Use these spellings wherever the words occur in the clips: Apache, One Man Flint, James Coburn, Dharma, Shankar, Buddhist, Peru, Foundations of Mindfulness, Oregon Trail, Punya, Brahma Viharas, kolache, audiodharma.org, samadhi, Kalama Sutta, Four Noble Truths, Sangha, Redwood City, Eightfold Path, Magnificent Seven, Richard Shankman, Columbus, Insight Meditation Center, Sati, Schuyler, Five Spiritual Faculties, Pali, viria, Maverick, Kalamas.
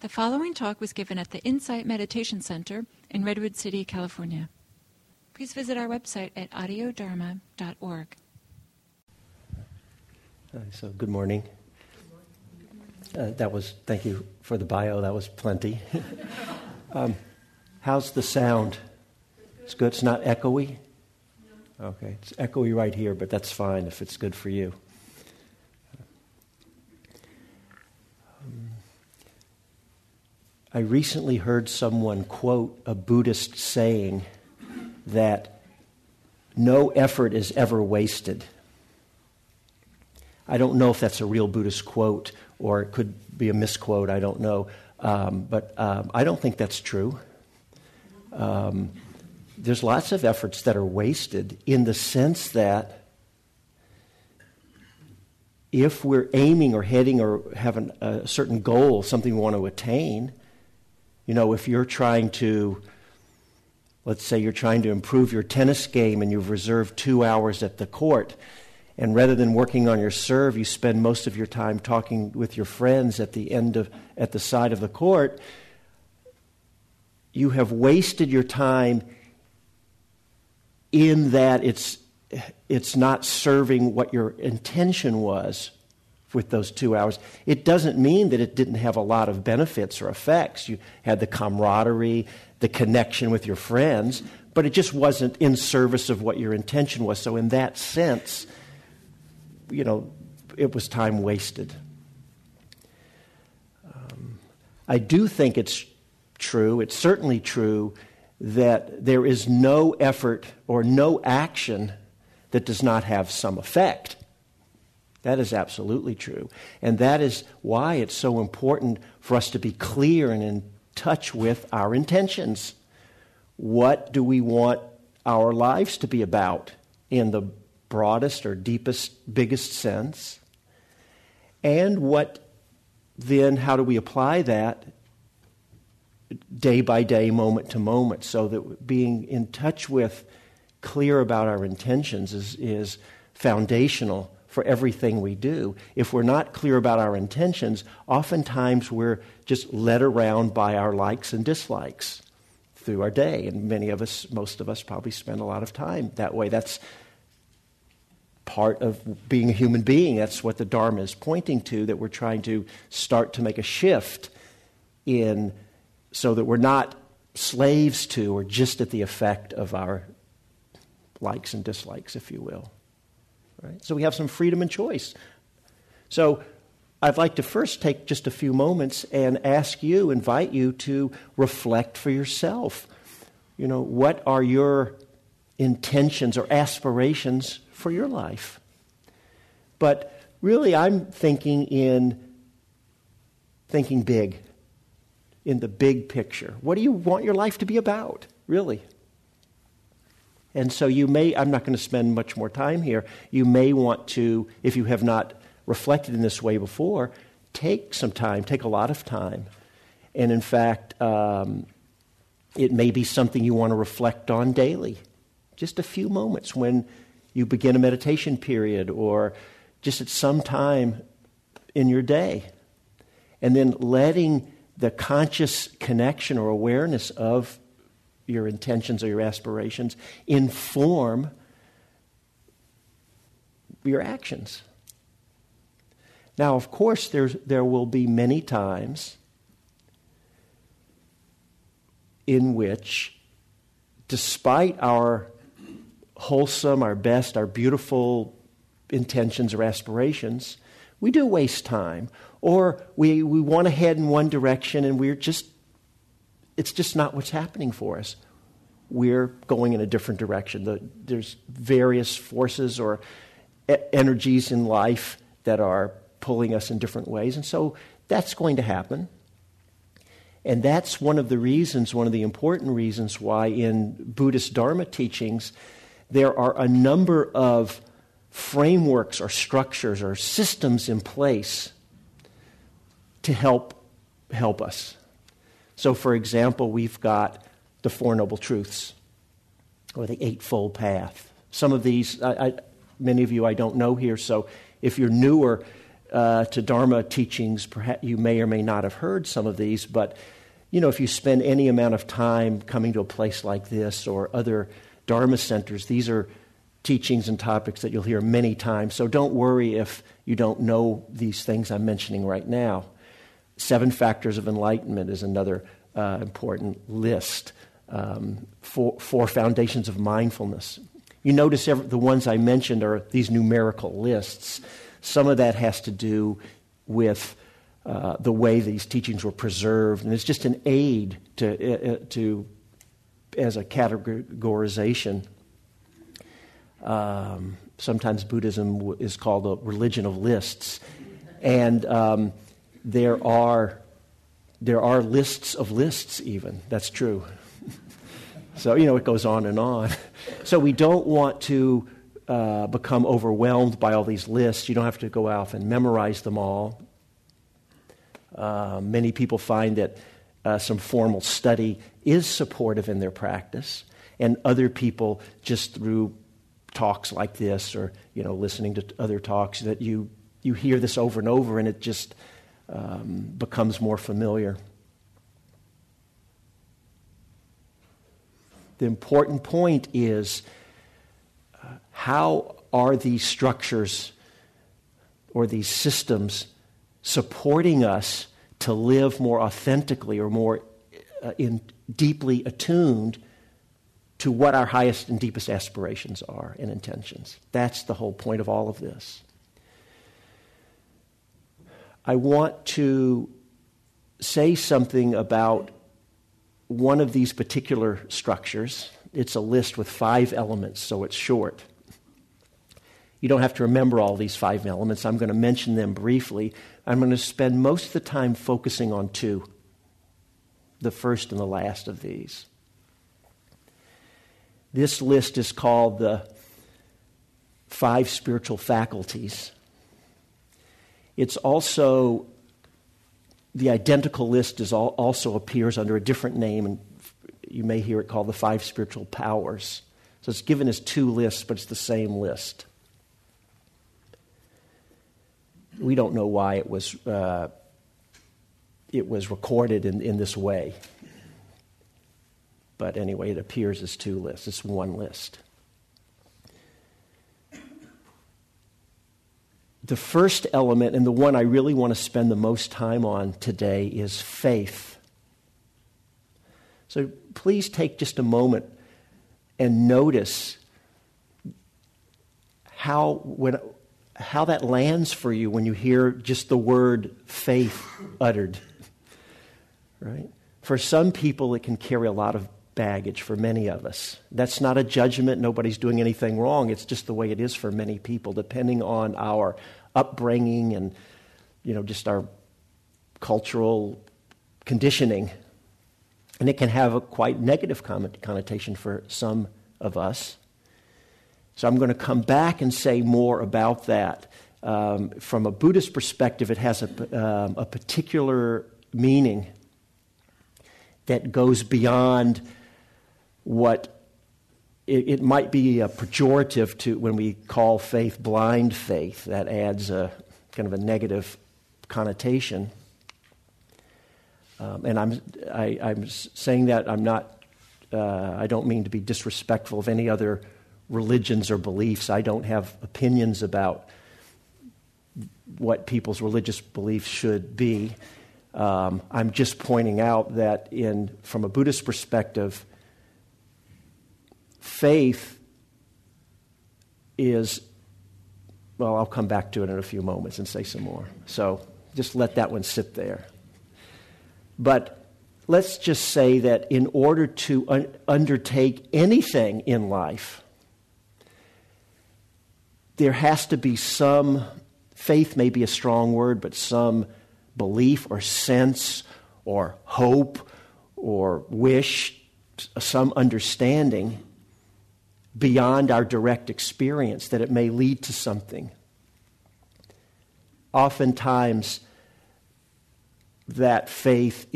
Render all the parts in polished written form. The following talk was given at the Insight Meditation Center in Redwood City, California. Please visit our website at audiodharma.org. So, good morning. Thank you for the bio, that was plenty. How's the sound? It's good, it's not echoey? No. Okay, it's echoey right here, but that's fine if it's good for you. I recently heard someone quote a Buddhist saying that no effort is ever wasted. I don't know if that's a real Buddhist quote or it could be a misquote, I don't know. But I don't think that's true. There's lots of efforts that are wasted in the sense that if we're aiming or heading or have a certain goal, something we want to attain. You know, if you're trying to, let's say you're trying to improve your tennis game and you've reserved 2 hours at the court, and rather than working on your serve, you spend most of your time talking with your friends at the side of the court, you have wasted your time in that it's not serving what your intention was with those 2 hours. It doesn't mean that it didn't have a lot of benefits or effects. You had the camaraderie, the connection with your friends, but it just wasn't in service of what your intention was. So in that sense, you know, it was time wasted. I do think it's true, it's certainly true, that there is no effort or no action that does not have some effect. That is absolutely true. And that is why it's so important for us to be clear and in touch with our intentions. What do we want our lives to be about in the broadest or deepest, biggest sense? And how do we apply that day by day, moment to moment, so that being in touch with, clear about our intentions is foundational for everything we do. If we're not clear about our intentions, oftentimes we're just led around by our likes and dislikes through our day. And most of us probably spend a lot of time that way. That's part of being a human being. That's what the Dharma is pointing to, that we're trying to start to make a shift in so that we're not slaves to or just at the effect of our likes and dislikes, if you will. Right? So we have some freedom and choice. So I'd like to first take just a few moments and invite you to reflect for yourself. You know, what are your intentions or aspirations for your life? But really, I'm thinking big, in the big picture. What do you want your life to be about, really? And so I'm not going to spend much more time here. You may want to, if you have not reflected in this way before, take a lot of time. And in fact, it may be something you want to reflect on daily. Just a few moments when you begin a meditation period or just at some time in your day. And then letting the conscious connection or awareness of your intentions or your aspirations inform your actions. Now, of course, there will be many times in which, despite our wholesome, our best, our beautiful intentions or aspirations, we do waste time, or we want to head in one direction and it's just not what's happening for us. We're going in a different direction. There's various forces or energies in life that are pulling us in different ways. And so that's going to happen. And that's one of the important reasons why in Buddhist Dharma teachings, there are a number of frameworks or structures or systems in place to help us. So, for example, we've got the Four Noble Truths or the Eightfold Path. Some of these, many of you I don't know here, so if you're newer, to Dharma teachings, perhaps you may or may not have heard some of these, but you know, if you spend any amount of time coming to a place like this or other Dharma centers, these are teachings and topics that you'll hear many times. So don't worry if you don't know these things I'm mentioning right now. 7 Factors of Enlightenment is another important list. Four Foundations of Mindfulness. You notice the ones I mentioned are these numerical lists. Some of that has to do with the way these teachings were preserved, and it's just an aid to as a categorization. Sometimes Buddhism is called a religion of lists, and there are lists of lists even. That's true. So, you know, it goes on and on. So we don't want to become overwhelmed by all these lists. You don't have to go out and memorize them all. Many people find that some formal study is supportive in their practice, and other people just through talks like this or, you know, listening to other talks that you hear this over and over, and it just becomes more familiar. The important point is how are these structures or these systems supporting us to live more authentically or more deeply attuned to what our highest and deepest aspirations are and intentions. That's the whole point of all of this. I want to say something about one of these particular structures. It's a list with 5 elements, so it's short. You don't have to remember all these 5 elements. I'm going to mention them briefly. I'm going to spend most of the time focusing on 2, the first and the last of these. This list is called the 5 Spiritual Faculties. It's also the identical list also appears under a different name, and you may hear it called the 5 Spiritual Powers. So it's given as 2 lists, but it's the same list. We don't know why it was recorded in this way. But anyway, it appears as 2 lists. It's one list. The first element, and the one I really want to spend the most time on today, is faith. So please take just a moment and notice how that lands for you when you hear just the word faith uttered. Right? For some people, it can carry a lot of baggage for many of us. That's not a judgment. Nobody's doing anything wrong. It's just the way it is for many people, depending on our upbringing and, you know, just our cultural conditioning. And it can have a quite negative connotation for some of us. So I'm going to come back and say more about that. From a Buddhist perspective, it has a particular meaning that goes beyond what it might be pejorative to when we call faith blind faith. That adds a kind of a negative connotation. And I'm saying that I'm not. I don't mean to be disrespectful of any other religions or beliefs. I don't have opinions about what people's religious beliefs should be. I'm just pointing out that from a Buddhist perspective, faith is, well, I'll come back to it in a few moments and say some more. So just let that one sit there. But let's just say that in order to undertake anything in life, there has to be some, faith may be a strong word, but some belief or sense or hope or wish, some understanding beyond our direct experience that it may lead to something. Oftentimes, that faith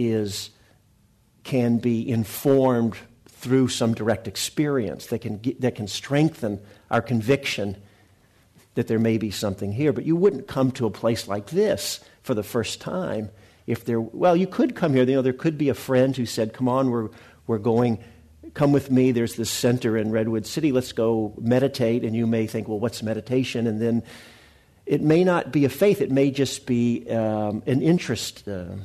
can be informed through some direct experience that can strengthen our conviction that there may be something here. But you wouldn't come to a place like this for the first time if there... Well, you could come here. You know, there could be a friend who said, come on, we're going... Come with me, there's this center in Redwood City, let's go meditate. And you may think, well, what's meditation? And then it may not be a faith, it may just be an interest. And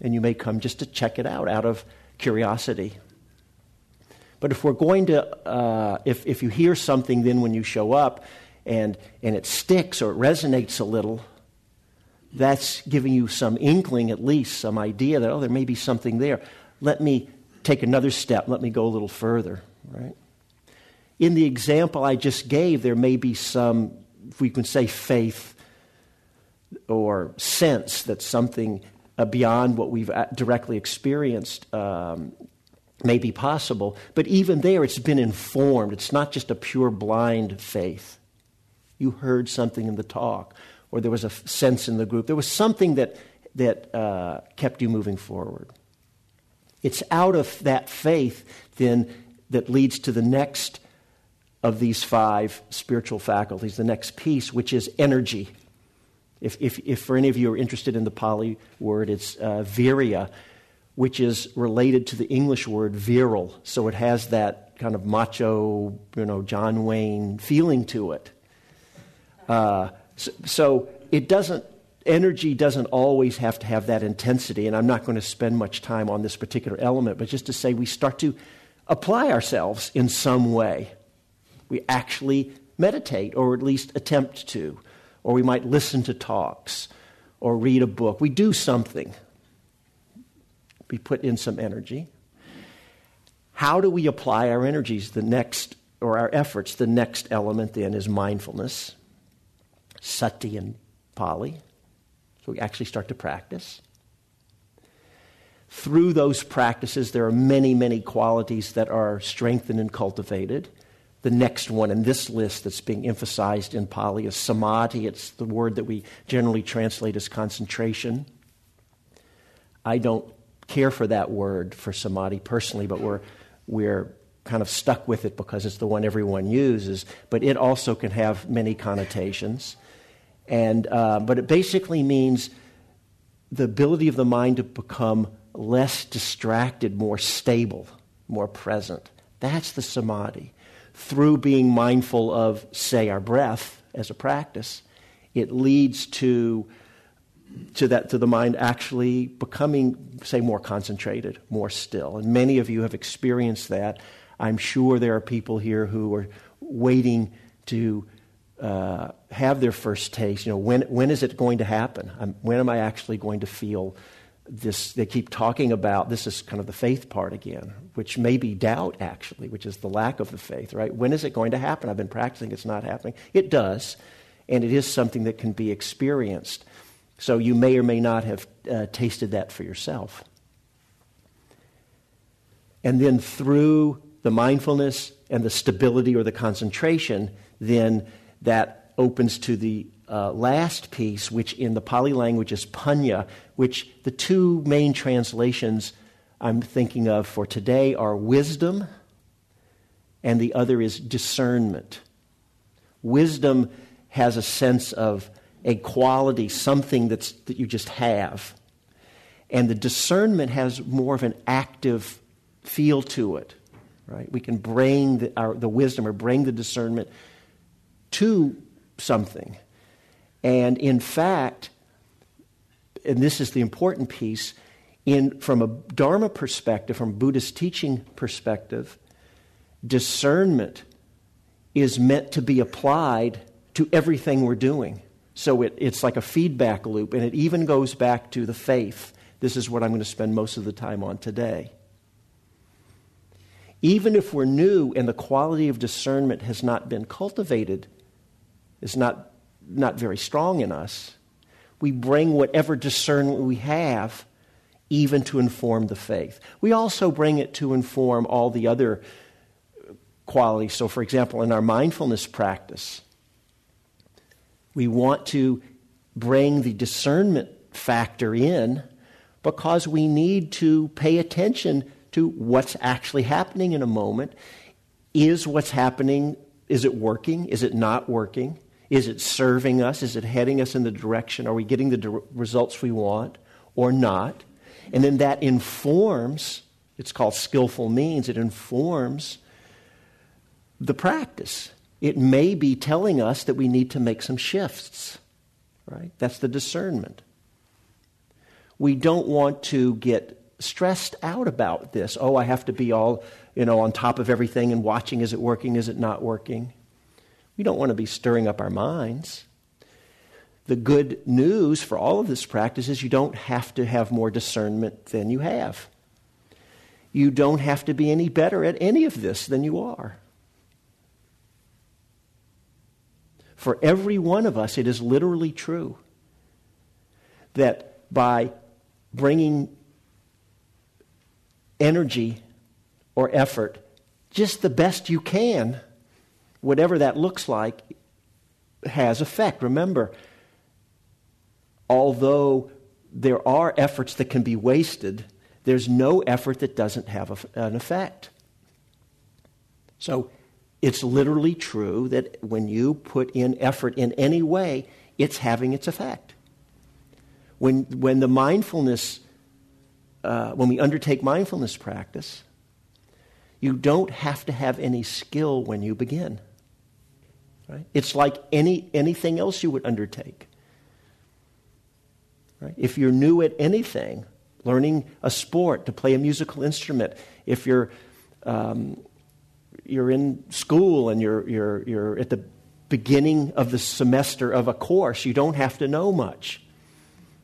you may come just to check it out of curiosity. But if we're going to, if you hear something then when you show up and it sticks or it resonates a little, that's giving you some inkling at least, some idea that, oh, there may be something there. Let me take another step, let me go a little further, right? In the example I just gave, there may be some, if we can say faith or sense that something beyond what we've directly experienced may be possible. But even there, it's been informed. It's not just a pure blind faith. You heard something in the talk, or there was a sense in the group. There was something that kept you moving forward. It's out of that faith, then, that leads to the next of these five spiritual faculties, the next piece, which is energy. If for any of you are interested in the Pali word, it's viria, which is related to the English word virile. So it has that kind of macho, John Wayne feeling to it. So it doesn't... Energy doesn't always have to have that intensity, and I'm not going to spend much time on this particular element, but just to say we start to apply ourselves in some way. We actually meditate, or at least attempt to, or we might listen to talks, or read a book. We do something. We put in some energy. How do we apply our energies? The next, or our efforts, the next element then is mindfulness, sati in Pali. So we actually start to practice. Through those practices, there are many, many qualities that are strengthened and cultivated. The next one in this list that's being emphasized in Pali is samadhi. It's the word that we generally translate as concentration. I don't care for that word for samadhi personally, but we're kind of stuck with it because it's the one everyone uses. But it also can have many connotations. And but it basically means the ability of the mind to become less distracted, more stable, more present. That's the samadhi. Through being mindful of, say, our breath as a practice, it leads to the mind actually becoming, say, more concentrated, more still. And many of you have experienced that. I'm sure there are people here who are waiting to have their first taste. When is it going to happen? When am I actually going to feel this? They keep talking about, this is kind of the faith part again, which may be doubt actually, which is the lack of the faith, right? When is it going to happen? I've been practicing, it's not happening. It does, and it is something that can be experienced. So you may or may not have tasted that for yourself. And then through the mindfulness and the stability or the concentration, then that opens to the last piece, which in the Pali language is Punya, which the two main translations I'm thinking of for today are wisdom, and the other is discernment. Wisdom has a sense of a quality, something that you just have. And the discernment has more of an active feel to it, right? We can bring the wisdom or bring the discernment to something. And in fact, and this is the important piece, from a Dharma perspective, from Buddhist teaching perspective, discernment is meant to be applied to everything we're doing. So it's like a feedback loop, and it even goes back to the faith. This is what I'm going to spend most of the time on today. Even if we're new and the quality of discernment has not been cultivated, it's not very strong in us, we bring whatever discernment we have even to inform the faith. We also bring it to inform all the other qualities. So, for example, in our mindfulness practice, we want to bring the discernment factor in because we need to pay attention to what's actually happening in a moment. Is what's happening, is it working? Is it not working? Is it serving us? Is it heading us in the direction? Are we getting the results we want or not? And then that informs, it's called skillful means, it informs the practice. It may be telling us that we need to make some shifts, right? That's the discernment. We don't want to get stressed out about this. Oh, I have to be all, on top of everything and watching, is it working, is it not working? We don't want to be stirring up our minds. The good news for all of this practice is you don't have to have more discernment than you have. You don't have to be any better at any of this than you are. For every one of us, it is literally true that by bringing energy or effort, just the best you can, whatever that looks like, has effect. Remember, although there are efforts that can be wasted, there's no effort that doesn't have an effect. So it's literally true that when you put in effort in any way, it's having its effect. When the mindfulness, when we undertake mindfulness practice, you don't have to have any skill when you begin. Right? It's like anything else you would undertake. Right? If you're new at anything, learning a sport, to play a musical instrument, if you're in school and you're at the beginning of the semester of a course, you don't have to know much.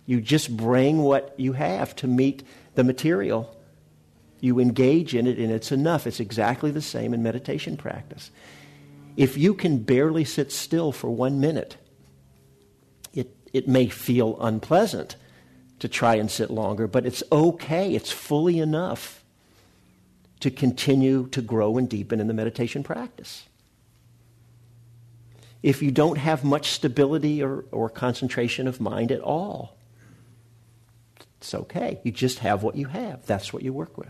You just bring what you have to meet the material. You engage in it, and it's enough. It's exactly the same in meditation practice. If you can barely sit still for 1 minute, it may feel unpleasant to try and sit longer, but it's okay. It's fully enough to continue to grow and deepen in the meditation practice. If you don't have much stability or concentration of mind at all, it's okay. You just have what you have. That's what you work with.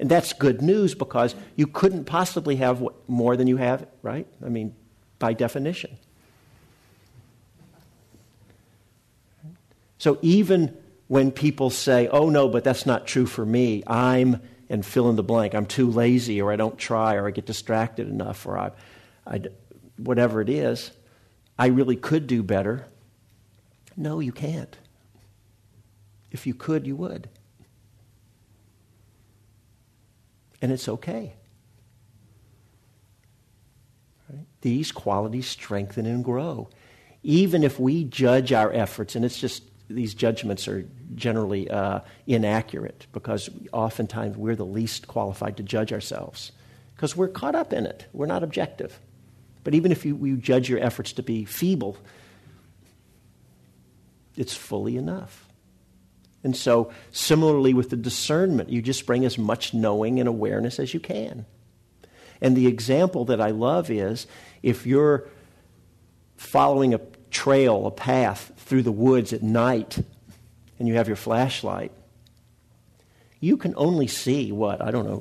And that's good news, because you couldn't possibly have more than you have, right? I mean, by definition. So even when people say, oh, no, but that's not true for me, and fill in the blank, I'm too lazy, or I don't try, or I get distracted enough, or I whatever it is, I really could do better. No, you can't. If you could, you would. And it's okay. Right? These qualities strengthen and grow. Even if we judge our efforts, and it's just, these judgments are generally inaccurate, because oftentimes we're the least qualified to judge ourselves because we're caught up in it. We're not objective. But even if you judge your efforts to be feeble, it's fully enough. And so, similarly with the discernment, you just bring as much knowing and awareness as you can. And the example that I love is, if you're following a trail, a path through the woods at night, and you have your flashlight, you can only see,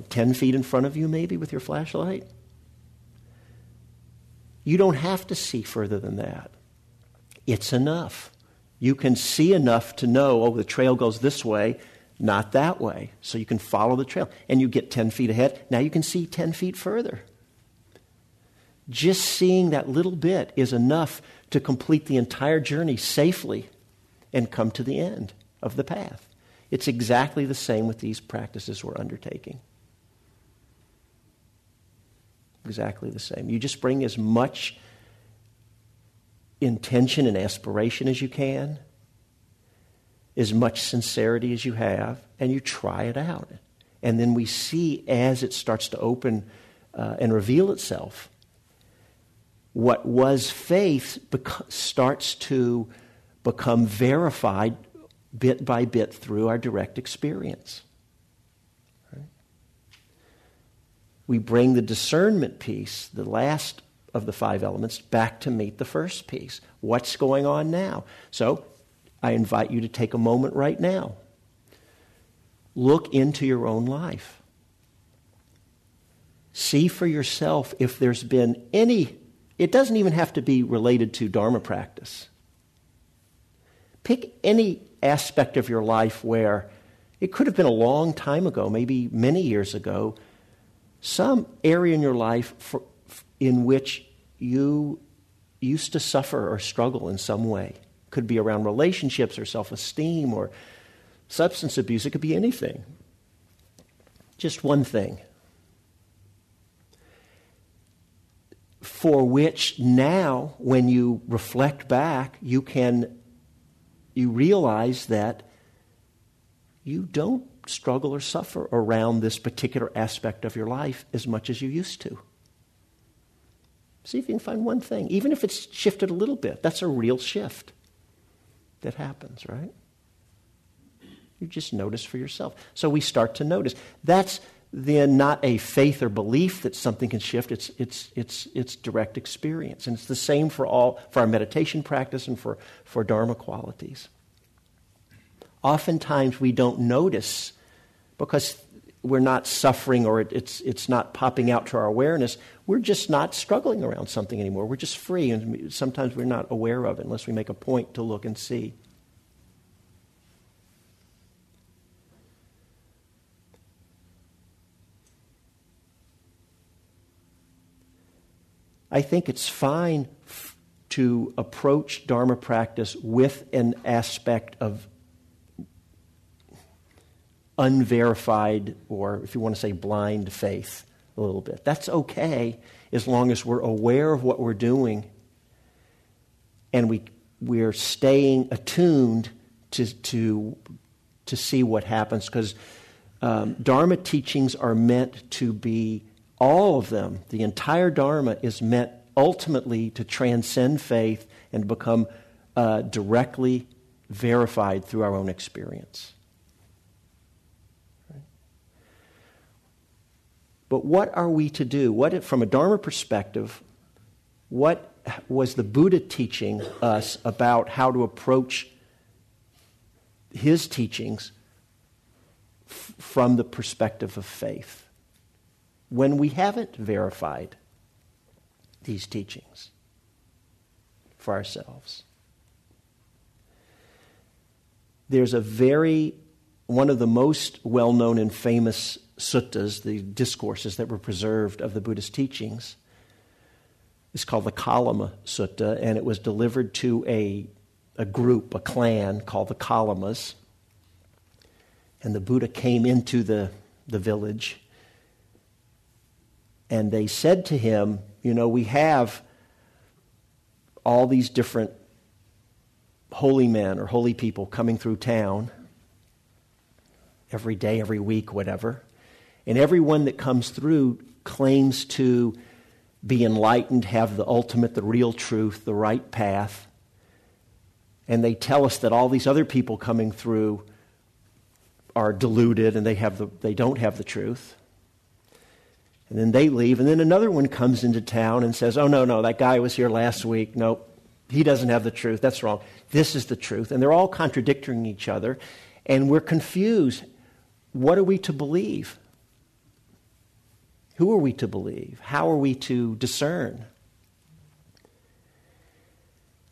10 feet in front of you maybe with your flashlight? You don't have to see further than that. It's enough. You can see enough to know, the trail goes this way, not that way. So you can follow the trail. And you get 10 feet ahead. Now you can see 10 feet further. Just seeing that little bit is enough to complete the entire journey safely and come to the end of the path. It's exactly the same with these practices we're undertaking. Exactly the same. You just bring as much intention and aspiration as you can, as much sincerity as you have, and you try it out. And then we see, as it starts to open and reveal itself, what was faith starts to become verified bit by bit through our direct experience. Right? We bring the discernment piece, the last of the five elements, back to meet the first piece. What's going on now? So I invite you to take a moment right now. Look into your own life. See for yourself if there's been any It doesn't even have to be related to Dharma practice. Pick any aspect of your life where it could have been a long time ago, maybe many years ago, some area in your life in which you used to suffer or struggle in some way. Could be around relationships or self-esteem or substance abuse. It could be anything. Just one thing. For which now, when you reflect back, you realize that you don't struggle or suffer around this particular aspect of your life as much as you used to. See if you can find one thing. Even if it's shifted a little bit, that's a real shift that happens, right? You just notice for yourself. So we start to notice. That's then not a faith or belief that something can shift. It's direct experience. And it's the same for our meditation practice and for Dharma qualities. Oftentimes we don't notice because we're not suffering or it's not popping out to our awareness. We're just not struggling around something anymore. We're just free, and sometimes we're not aware of it unless we make a point to look and see. I think it's fine to approach Dharma practice with an aspect of unverified, or if you want to say blind faith a little bit. That's okay as long as we're aware of what we're doing and we're staying attuned to see what happens, because Dharma teachings are meant to be, all of them, the entire Dharma is meant ultimately to transcend faith and become directly verified through our own experience. Right? But what are we to do? What, from a Dharma perspective, what was the Buddha teaching us about how to approach his teachings from the perspective of faith? When we haven't verified these teachings for ourselves. There's one of the most well-known and famous suttas, the discourses that were preserved of the Buddhist teachings, is called the Kalama Sutta, and it was delivered to a group, a clan called the Kalamas. And the Buddha came into the village, and they said to him, you know, we have all these different holy men or holy people coming through town every day, every week, whatever. And everyone that comes through claims to be enlightened, have the ultimate, the real truth, the right path. And they tell us that all these other people coming through are deluded and they don't have the truth. And then they leave, and then another one comes into town and says, oh, no, that guy was here last week. Nope, he doesn't have the truth. That's wrong. This is the truth. And they're all contradicting each other, and we're confused. What are we to believe? Who are we to believe? How are we to discern?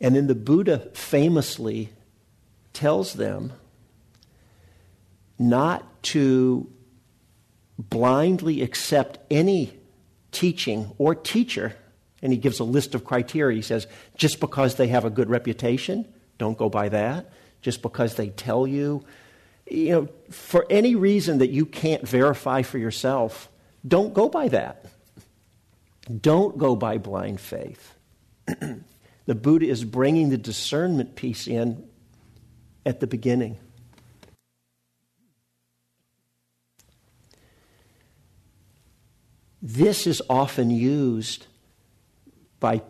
And then the Buddha famously tells them not to blindly accept any teaching or teacher, and he gives a list of criteria. He says, just because they have a good reputation, don't go by that. Just because they tell you, for any reason that you can't verify for yourself, don't go by that. Don't go by blind faith. The Buddha is bringing the discernment piece in at the beginning. This is often used by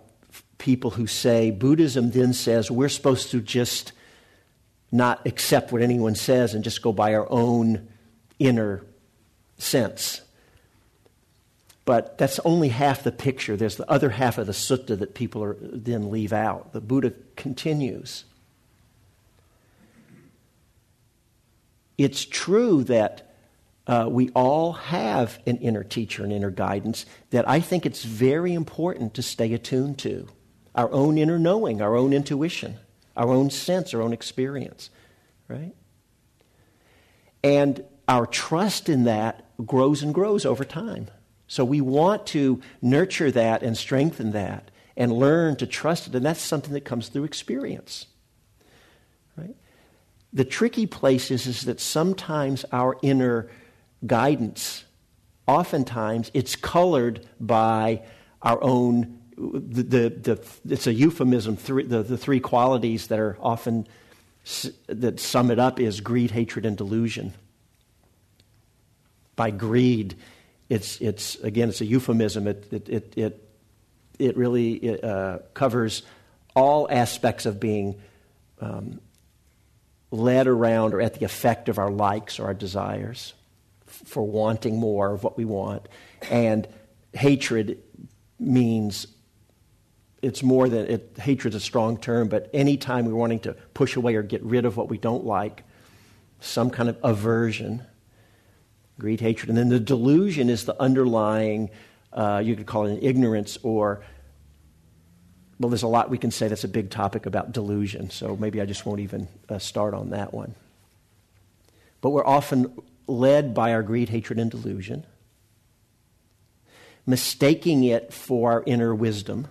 people who say, Buddhism then says we're supposed to just not accept what anyone says and just go by our own inner sense. But that's only half the picture. There's the other half of the sutta that people then leave out. The Buddha continues. It's true that We all have an inner teacher and inner guidance that I think it's very important to stay attuned to. Our own inner knowing, our own intuition, our own sense, our own experience, right? And our trust in that grows and grows over time. So we want to nurture that and strengthen that and learn to trust it, and that's something that comes through experience, right? The tricky place is that sometimes our inner guidance, oftentimes it's colored by our own, it's a euphemism, the three qualities that are often, that sum it up is greed, hatred, and delusion. By greed, it's again, it's a euphemism. It really covers all aspects of being led around or at the effect of our likes or our desires, for wanting more of what we want. And hatred means it's more than it. Hatred's a strong term, but any time we're wanting to push away or get rid of what we don't like, some kind of aversion. Greed, hatred, and then the delusion is the underlying, you could call it an ignorance or, well, there's a lot we can say. That's a big topic about delusion, so maybe I just won't even start on that one. But we're often led by our greed, hatred, and delusion, mistaking it for our inner wisdom.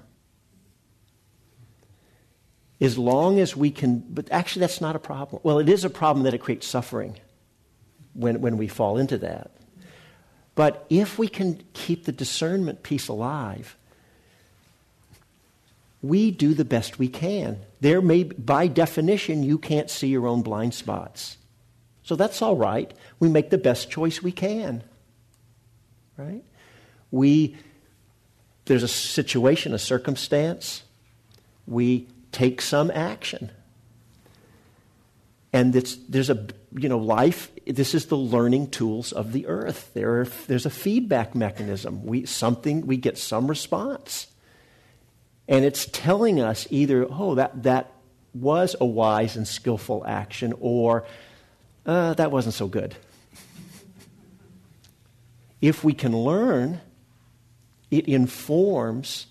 As long as we can, but actually that's not a problem. Well, it is a problem that it creates suffering when we fall into that. But if we can keep the discernment piece alive, we do the best we can. There may, by definition, you can't see your own blind spots. So that's all right. We make the best choice we can, right? There's a situation, a circumstance. We take some action. And there's a, life, this is the learning tools of the earth. There's a feedback mechanism. We get some response. And it's telling us either, that was a wise and skillful action, or that wasn't so good. If we can learn, it informs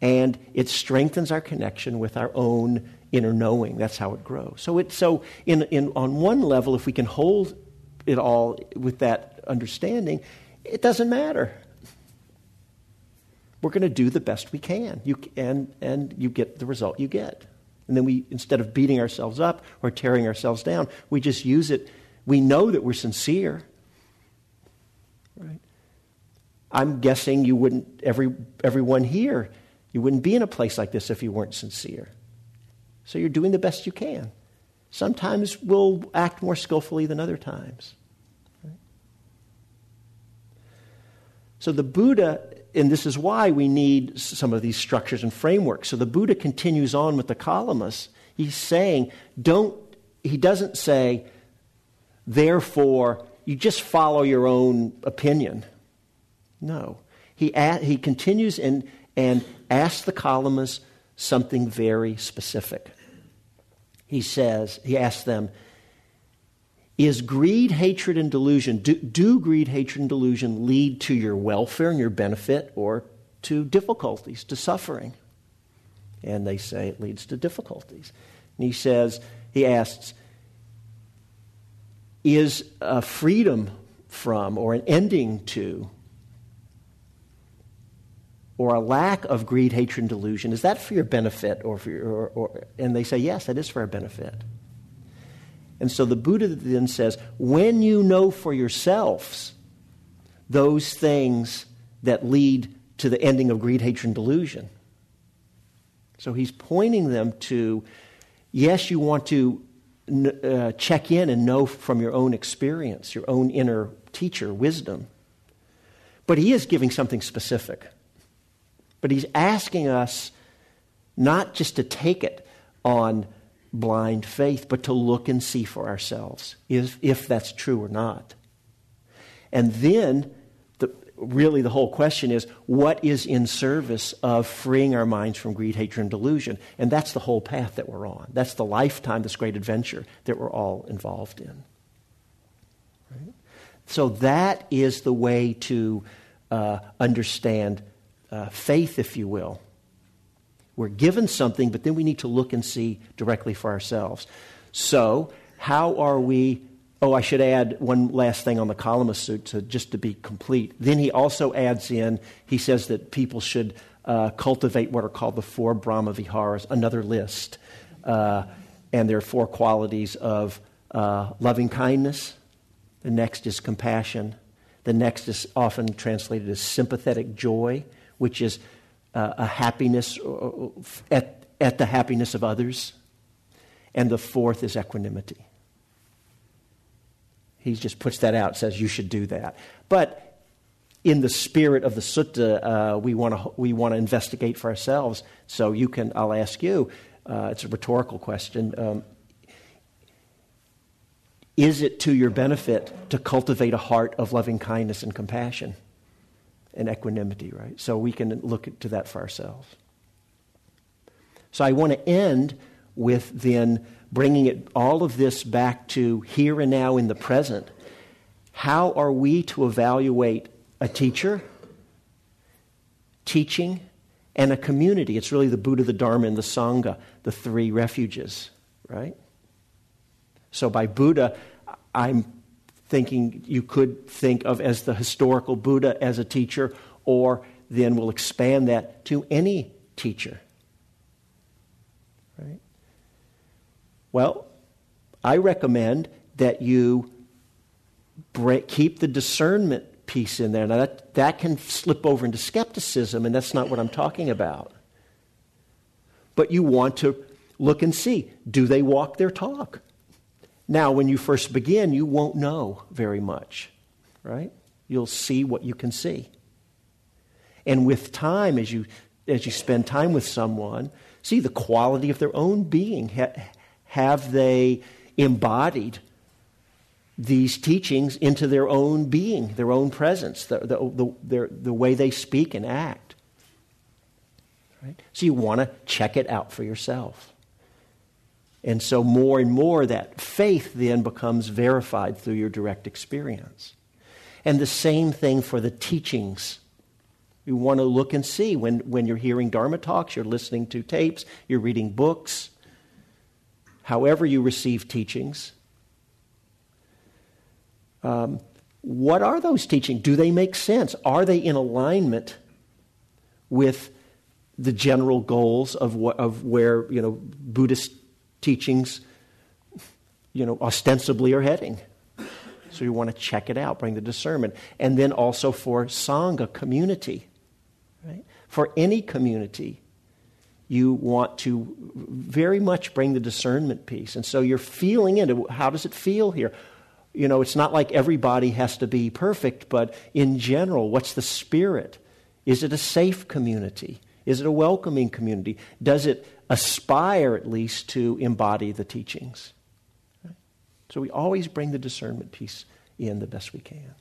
and it strengthens our connection with our own inner knowing. That's how it grows. So on one level, if we can hold it all with that understanding, it doesn't matter. We're going to do the best we can, and you get the result you get. And then we, instead of beating ourselves up or tearing ourselves down, we just use it. We know that we're sincere, right? I'm guessing you wouldn't, everyone here, you wouldn't be in a place like this if you weren't sincere. So you're doing the best you can. Sometimes we'll act more skillfully than other times, right? So the Buddha, and this is why we need some of these structures and frameworks. So the Buddha continues on with the Kalamas. He's saying, he doesn't say, therefore, you just follow your own opinion. No. He continues and asks the Kalamas something very specific. He asks them, is greed, hatred, and delusion, do greed, hatred, and delusion lead to your welfare and your benefit, or to difficulties, to suffering? And they say it leads to difficulties. And he asks, is a freedom from, or an ending to, or a lack of greed, hatred, and delusion, is that for your benefit? And they say, yes, that is for our benefit. And so the Buddha then says, when you know for yourselves those things that lead to the ending of greed, hatred, and delusion. So he's pointing them to, yes, you want to check in and know from your own experience, your own inner teacher, wisdom. But he is giving something specific. But he's asking us not just to take it on blind faith, but to look and see for ourselves if that's true or not. And then, really the whole question is, what is in service of freeing our minds from greed, hatred, and delusion? And that's the whole path that we're on. That's the lifetime, this great adventure that we're all involved in. Right? So that is the way to understand faith, if you will. We're given something, but then we need to look and see directly for ourselves. So how are we... Oh, I should add one last thing on the Kalama Sutta, just to be complete. Then he also adds in, he says that people should cultivate what are called the four Brahma Viharas, another list. And there are four qualities of loving kindness. The next is compassion. The next is often translated as sympathetic joy, which is a happiness at the happiness of others. And the fourth is equanimity. He just puts that out, says you should do that. But in the spirit of the sutta, we want to investigate for ourselves. So you can, I'll ask you, it's a rhetorical question, is it to your benefit to cultivate a heart of loving kindness and compassion and equanimity, right? So we can look to that for ourselves. So I want to end with then bringing it all of this back to here and now in the present. How are we to evaluate a teacher, teaching, and a community? It's really the Buddha, the Dharma, and the Sangha, the three refuges, right? So by Buddha, I'm thinking you could think of as the historical Buddha as a teacher, or then we'll expand that to any teacher. Well, I recommend that you keep the discernment piece in there. Now, that can slip over into skepticism, and that's not what I'm talking about. But you want to look and see, do they walk their talk? Now, when you first begin, you won't know very much, right? You'll see what you can see. And with time, as you spend time with someone, see the quality of their own being. Have they embodied these teachings into their own being, their own presence, the way they speak and act? Right? So you want to check it out for yourself. And so more and more that faith then becomes verified through your direct experience. And the same thing for the teachings. You want to look and see when you're hearing Dharma talks, you're listening to tapes, you're reading books, however you receive teachings, what are those teachings? Do they make sense? Are they in alignment with the general goals of where Buddhist teachings ostensibly are heading? So you want to check it out, bring the discernment, and then also for Sangha community, right? For any community. You want to very much bring the discernment piece. And so you're feeling into how does it feel here? It's not like everybody has to be perfect, but in general, what's the spirit? Is it a safe community? Is it a welcoming community? Does it aspire at least to embody the teachings? Right? So we always bring the discernment piece in the best we can.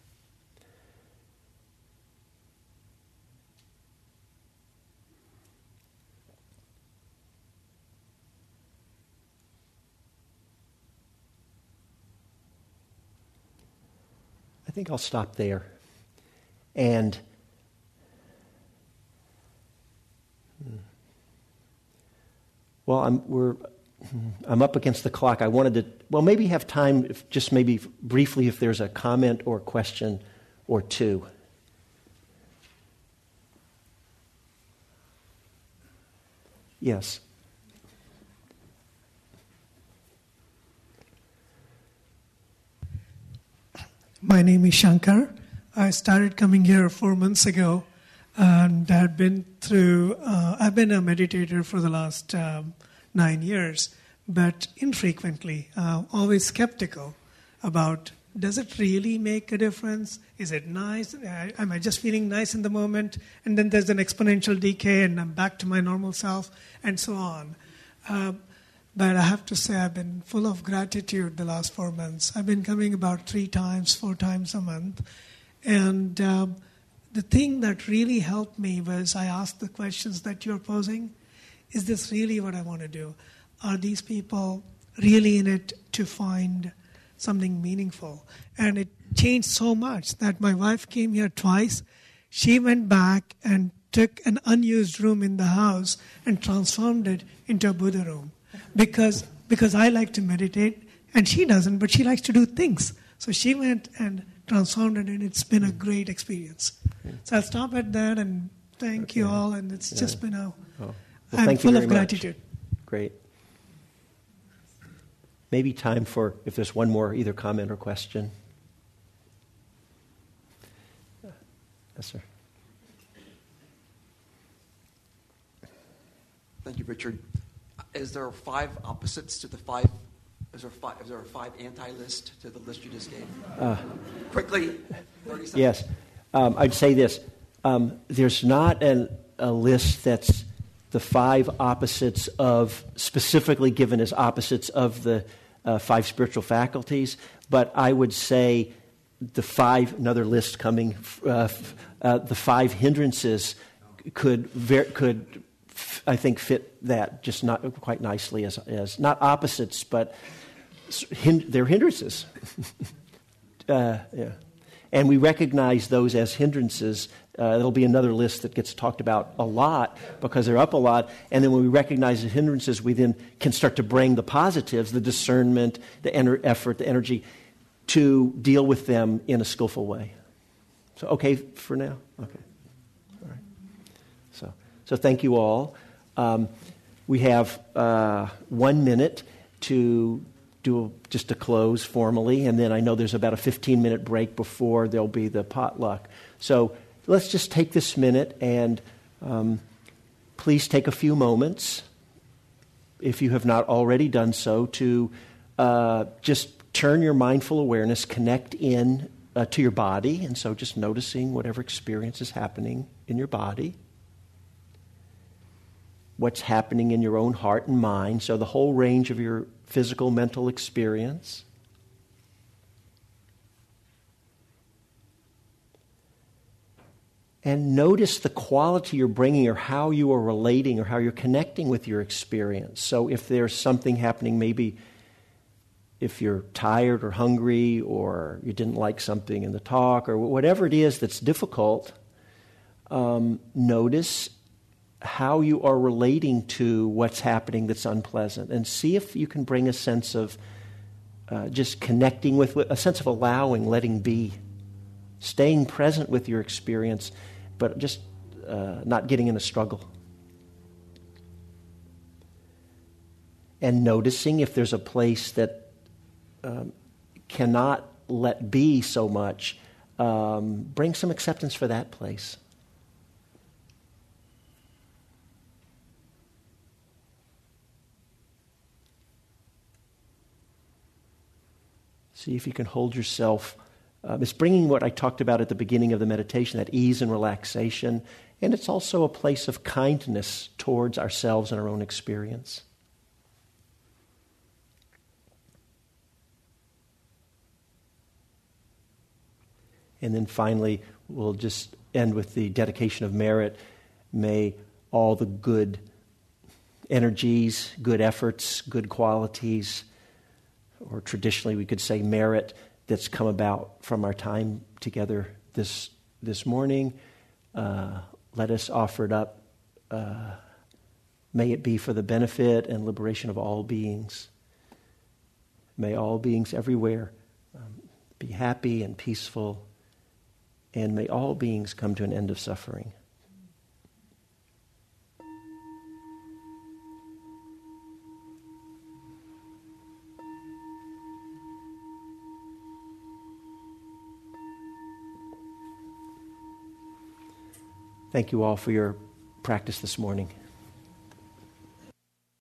I think I'll stop there. And well, I'm up against the clock. I wanted to maybe have time maybe briefly if there's a comment or question or two. Yes. My name is Shankar. I started coming here 4 months ago, and I've been a meditator for the last 9 years, but infrequently, always skeptical about, does it really make a difference? Is it nice? Am I just feeling nice in the moment? And then there's an exponential decay, and I'm back to my normal self, and so on. But I have to say I've been full of gratitude the last 4 months. I've been coming about 3 times, 4 times a month. And the thing that really helped me was I asked the questions that you're posing. Is this really what I want to do? Are these people really in it to find something meaningful? And it changed so much that my wife came here twice. She went back and took an unused room in the house and transformed it into a Buddha room. Because I like to meditate, and she doesn't, but she likes to do things. So she went and transformed it, and it's been a great experience. Yeah. So I'll stop at that, and thank you all, and it's just been a... I'm full of gratitude. Great. Maybe time for, if there's one more, either comment or question. Yes, sir. Thank you, Richard. Is there a five anti-list to the list you just gave? Quickly, 30 seconds. Yes. I'd say this. There's not a list that's the five opposites of, specifically given as opposites of the five spiritual faculties, but I would say the five hindrances could fit that just not quite nicely as not opposites, but they're hindrances. And we recognize those as hindrances. There'll be another list that gets talked about a lot because they're up a lot. And then when we recognize the hindrances, we then can start to bring the positives, the discernment, the effort, the energy, to deal with them in a skillful way. So okay for now? Okay. All right. So thank you all. We have 1 minute to do just to close formally, and then I know there's about a 15-minute break before there'll be the potluck. So let's just take this minute and please take a few moments, if you have not already done so, to just turn your mindful awareness, connect in to your body, and so just noticing whatever experience is happening in your body, what's happening in your own heart and mind, so the whole range of your physical, mental experience. And notice the quality you're bringing or how you are relating or how you're connecting with your experience. So if there's something happening, maybe if you're tired or hungry or you didn't like something in the talk or whatever it is that's difficult, notice how you are relating to what's happening that's unpleasant, and see if you can bring a sense of just connecting with a sense of allowing, letting be, staying present with your experience, but just not getting in a struggle. And noticing if there's a place that cannot let be so much, bring some acceptance for that place. See if you can hold yourself. It's bringing what I talked about at the beginning of the meditation, that ease and relaxation. And it's also a place of kindness towards ourselves and our own experience. And then finally, we'll just end with the dedication of merit. May all the good energies, good efforts, good qualities, or traditionally we could say merit, that's come about from our time together this morning. Let us offer it up. May it be for the benefit and liberation of all beings. May all beings everywhere be happy and peaceful, and may all beings come to an end of suffering. Thank you all for your practice this morning.